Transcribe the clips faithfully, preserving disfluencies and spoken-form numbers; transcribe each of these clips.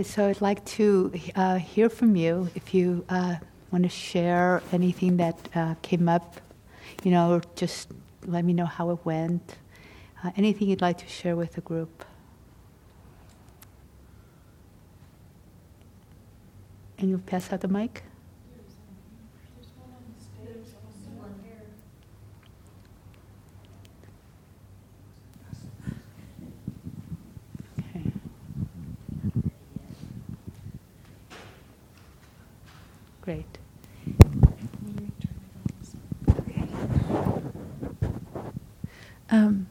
So I'd like to uh, hear from you if you uh, want to share anything that uh, came up, you know, just let me know how it went, uh, anything you'd like to share with the group. And you'll pass out the mic? Great. Okay. Um,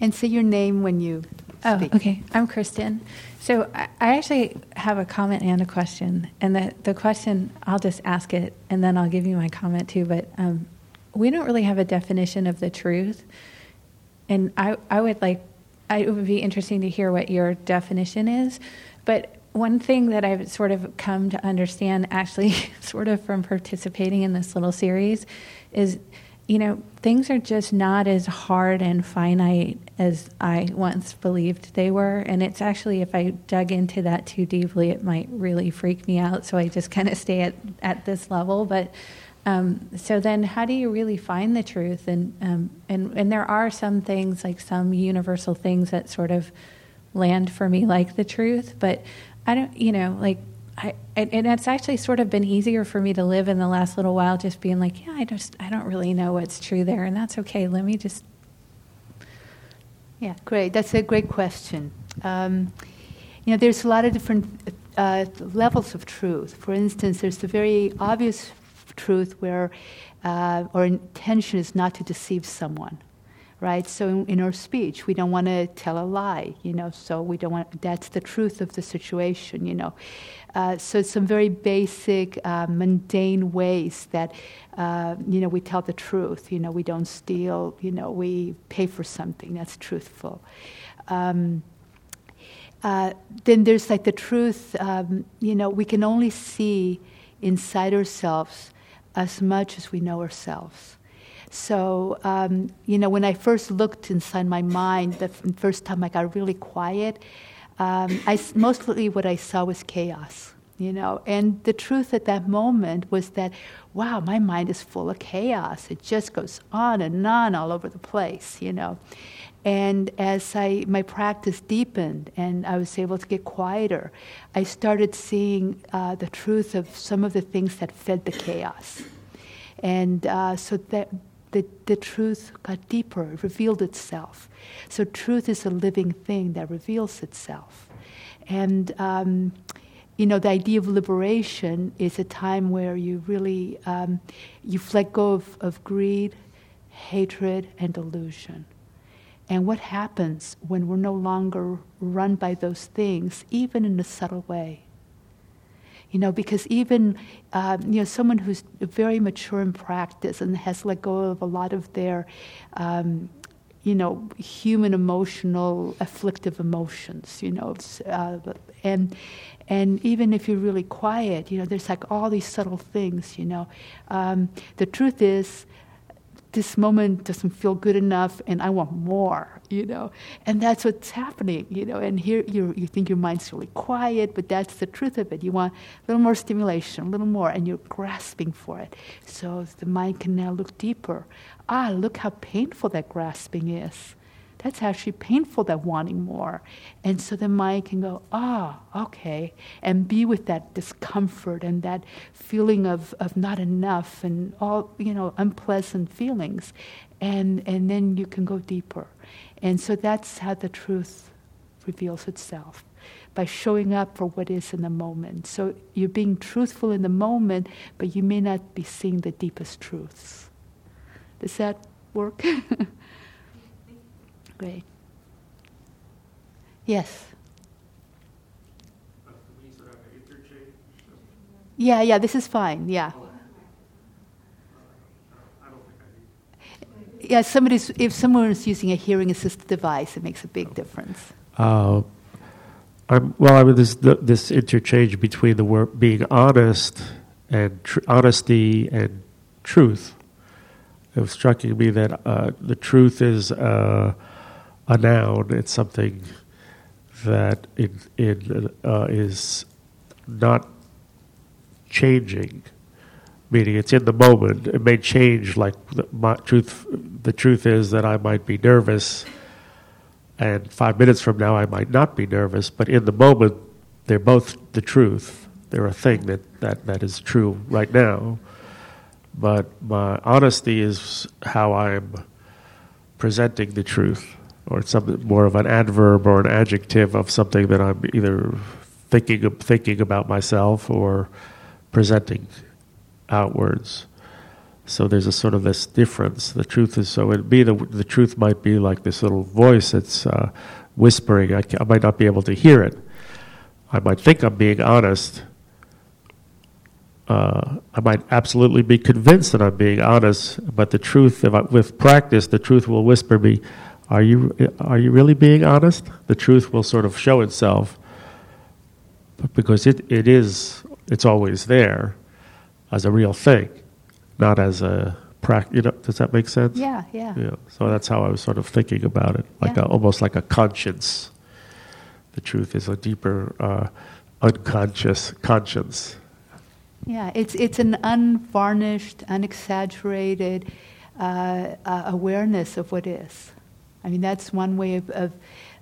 and say your name when you speak. Oh, okay. I'm Kristen. So I, I actually have a comment and a question. And the, the question, I'll just ask it, and then I'll give you my comment too. But um, we don't really have a definition of the truth. And I, I would like, I, it would be interesting to hear what your definition is. But one thing that I've sort of come to understand, actually, sort of from participating in this little series, is, you know, things are just not as hard and finite as I once believed they were. And it's actually, if I dug into that too deeply, it might really freak me out. So I just kind of stay at, at this level. But um, so then how do you really find the truth? And, um, and, and there are some things, like some universal things that sort of land for me, like the truth. But I don't, you know, like, I, and it's actually sort of been easier for me to live in the last little while, just being like, yeah, I just, I don't really know what's true there, and that's okay. Let me just. Yeah, great. That's a great question. Um, you know, there's a lot of different uh, levels of truth. For instance, there's the very obvious truth where uh, our intention is not to deceive someone. Right, so in, in our speech, we don't want to tell a lie, you know. So we don't want. That's the truth of the situation, you know. Uh, so it's some very basic, uh, mundane ways that, uh, you know, we tell the truth. You know, we don't steal. You know, we pay for something. That's truthful. Um, uh, then there's like the truth. Um, you know, we can only see inside ourselves as much as we know ourselves. So, um, you know, when I first looked inside my mind, the f- first time I got really quiet, um, I, mostly what I saw was chaos, you know. And the truth at that moment was that, wow, my mind is full of chaos. It just goes on and on all over the place, you know. And as I my practice deepened and I was able to get quieter, I started seeing uh, the truth of some of the things that fed the chaos. And uh, so that the, the truth got deeper, it revealed itself. So truth is a living thing that reveals itself. And, um, you know, the idea of liberation is a time where you really, um, you let go of, of greed, hatred, and delusion. And what happens when we're no longer run by those things, even in a subtle way? You know, because even, uh, you know, someone who's very mature in practice and has let go of a lot of their, um, you know, human emotional, afflictive emotions, you know, uh, and and even if you're really quiet, you know, there's like all these subtle things, you know. Um, the truth is, this moment doesn't feel good enough, and I want more, you know. And that's what's happening, you know. And here you you think your mind's really quiet, but that's the truth of it. You want a little more stimulation, a little more, and you're grasping for it. So the mind can now look deeper. Ah, look how painful that grasping is. That's actually painful, that wanting more. And so the mind can go, ah, oh, okay, and be with that discomfort and that feeling of, of not enough and all, you know, unpleasant feelings. And and then you can go deeper. And so that's how the truth reveals itself, by showing up for what is in the moment. So you're being truthful in the moment, but you may not be seeing the deepest truths. Does that work? Great. Yes. Uh, can we sort of Yeah, yeah, this is fine, yeah. Yeah, somebody's, if someone is using a hearing-assisted device, it makes a big difference. Uh, I, well, I mean, this, this interchange between the word being honest and tr- honesty and truth, it was striking me that uh, the truth is uh, a noun. It's something that it, it, uh, is not changing. Meaning, it's in the moment. It may change. Like the, my truth, the truth is that I might be nervous, and five minutes from now I might not be nervous. But in the moment, they're both the truth. They're a thing that, that, that is true right now. But my honesty is how I'm presenting the truth, or it's something more of an adverb or an adjective of something that I'm either thinking of, thinking about myself or presenting outwards. So there's a sort of this difference. The truth is, so it'd be the, the truth might be like this little voice that's uh, whispering. I, I might not be able to hear it. I might think I'm being honest. Uh, I might absolutely be convinced that I'm being honest, but the truth, if I, with practice, the truth will whisper me, "Are you are you really being honest?" The truth will sort of show itself, because it, it is it's always there. As a real thing, not as a practice. You know, does that make sense? Yeah, yeah, yeah. So that's how I was sort of thinking about it, like yeah. a, almost like a conscience. The truth is a deeper, uh, unconscious conscience. Yeah, it's it's an unvarnished, unexaggerated uh, uh, awareness of what is. I mean, that's one way of of,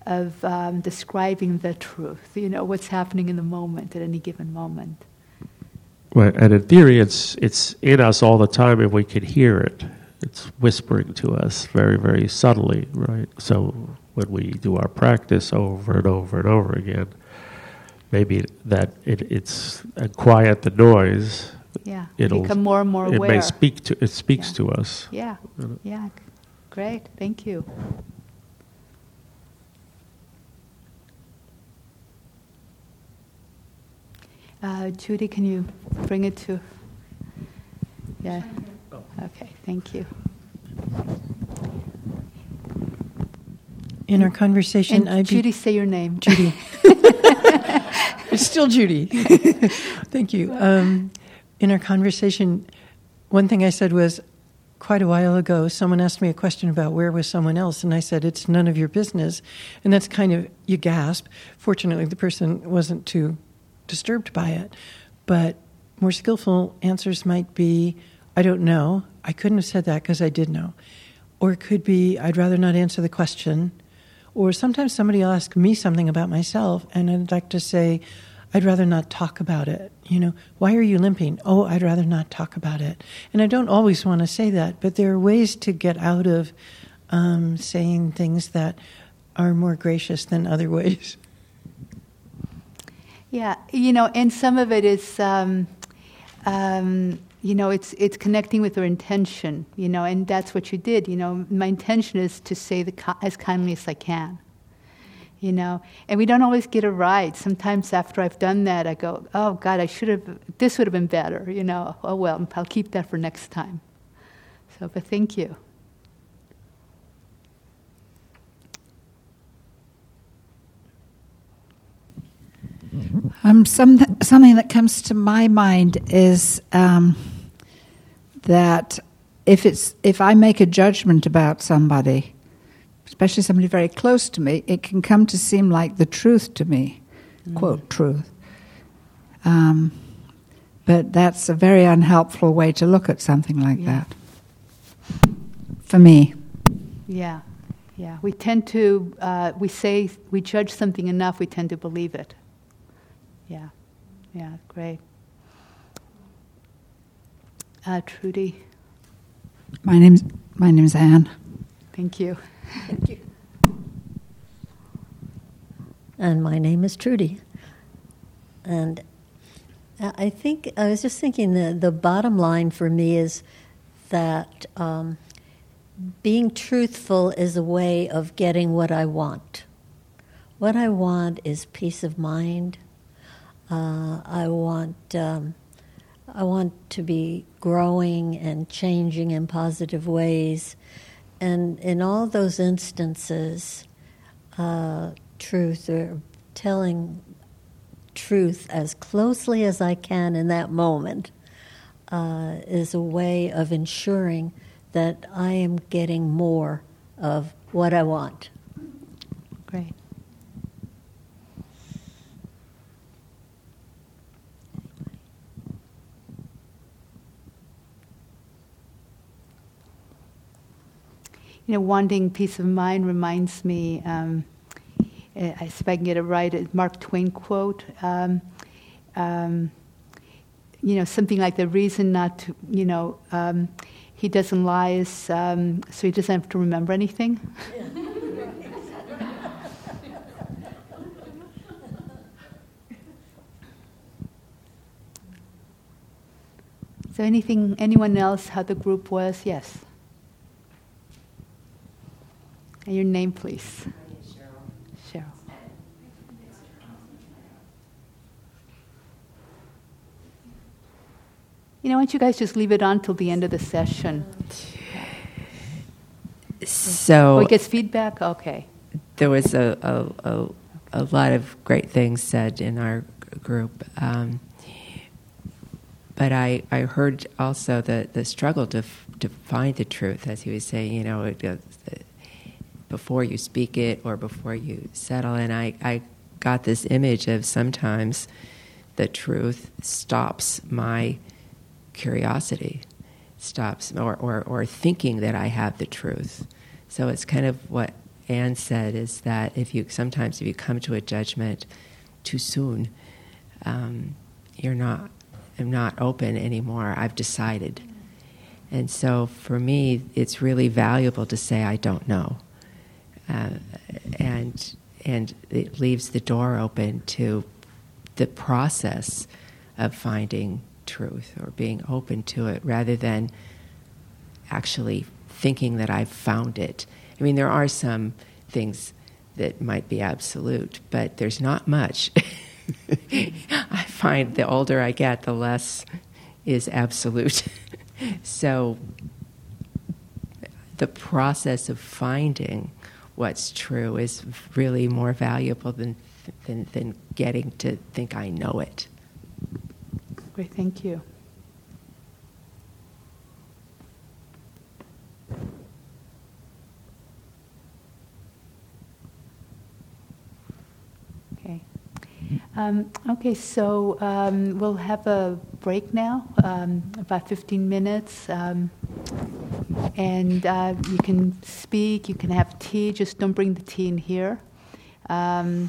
of um, describing the truth. You know, what's happening in the moment at any given moment. Right. And in theory, it's it's in us all the time, and we can hear it. It's whispering to us very, very subtly, right? So when we do our practice over and over and over again, maybe that it, it's uh, quiet the noise. Yeah, it'll become more and more aware. It may speak to it speaks yeah. to us. Yeah, yeah, great, thank you. Uh, Judy, can you bring it to? Yeah. Okay, thank you. In our conversation, and I Judy, be- say your name. Judy. It's still Judy. Thank you. Um, in our conversation, one thing I said was, quite a while ago, someone asked me a question about where was someone else, and I said, it's none of your business. And that's kind of, you gasp. Fortunately, the person wasn't too disturbed by it, but more skillful answers might be, I don't know, I couldn't have said that because I did know, or it could be, I'd rather not answer the question, or sometimes somebody will ask me something about myself, and I'd like to say, I'd rather not talk about it, you know, why are you limping? Oh, I'd rather not talk about it, and I don't always want to say that, but there are ways to get out of um, saying things that are more gracious than other ways. Yeah, you know, and some of it is, um, um, you know, it's it's connecting with your intention, you know, and that's what you did, you know. My intention is to say the co- as kindly as I can, you know. And we don't always get it right. Sometimes after I've done that, I go, oh, God, I should have, this would have been better, you know. Oh, well, I'll keep that for next time. So, but thank you. Um, some something that comes to my mind is um, that if it's if I make a judgment about somebody, especially somebody very close to me, it can come to seem like the truth to me, mm. quote truth. Um, but that's a very unhelpful way to look at something like yeah. that. For me, yeah, yeah. We tend to uh, we say we judge something enough, we tend to believe it. Yeah, yeah, great. Uh, Trudy. My name's my name's Anne. Thank you. Thank you. And my name is Trudy. And I think I was just thinking the the bottom line for me is that um, being truthful is a way of getting what I want. What I want is peace of mind. Uh, I want um, I want to be growing and changing in positive ways. And in all those instances, uh, truth, or telling truth as closely as I can in that moment, uh, is a way of ensuring that I am getting more of what I want. Great. You know, wanting peace of mind reminds me, um, I if I can get it right, a Mark Twain quote, um, um, you know, something like the reason not to, you know, um, he doesn't lie is um, so he doesn't have to remember anything. So anything, anyone else, how the group was? Yes. And your name, please. Cheryl. Cheryl. You know, why don't you guys just leave it on till the end of the session? So... Oh, it gets feedback? Okay. There was a, a, a, a lot of great things said in our group. Um, but I, I heard also the, the struggle to, f- to find the truth, as he was saying, you know... It, it, before you speak it or before you settle. And I, I got this image of sometimes the truth stops my curiosity, stops or, or, or thinking that I have the truth. So it's kind of what Anne said, is that if you sometimes if you come to a judgment too soon, um, you're not I'm not open anymore. I've decided. And so for me, it's really valuable to say I don't know. Uh, and and it leaves the door open to the process of finding truth or being open to it, rather than actually thinking that I've found it. I mean, there are some things that might be absolute, but there's not much. I find the older I get, the less is absolute. So the process of finding what's true is really more valuable than, than than getting to think I know it. Great, thank you. Okay. Um, okay, so um, we'll have a break now, um, about fifteen minutes. Um, And uh, you can speak, you can have tea, just don't bring the tea in here. Um,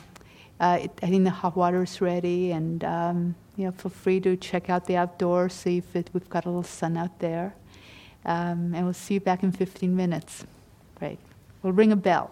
uh, it, I think the hot water is ready, and um, you know, feel free to check out the outdoors, see if it, we've got a little sun out there. Um, and we'll see you back in fifteen minutes. Right. We'll ring a bell.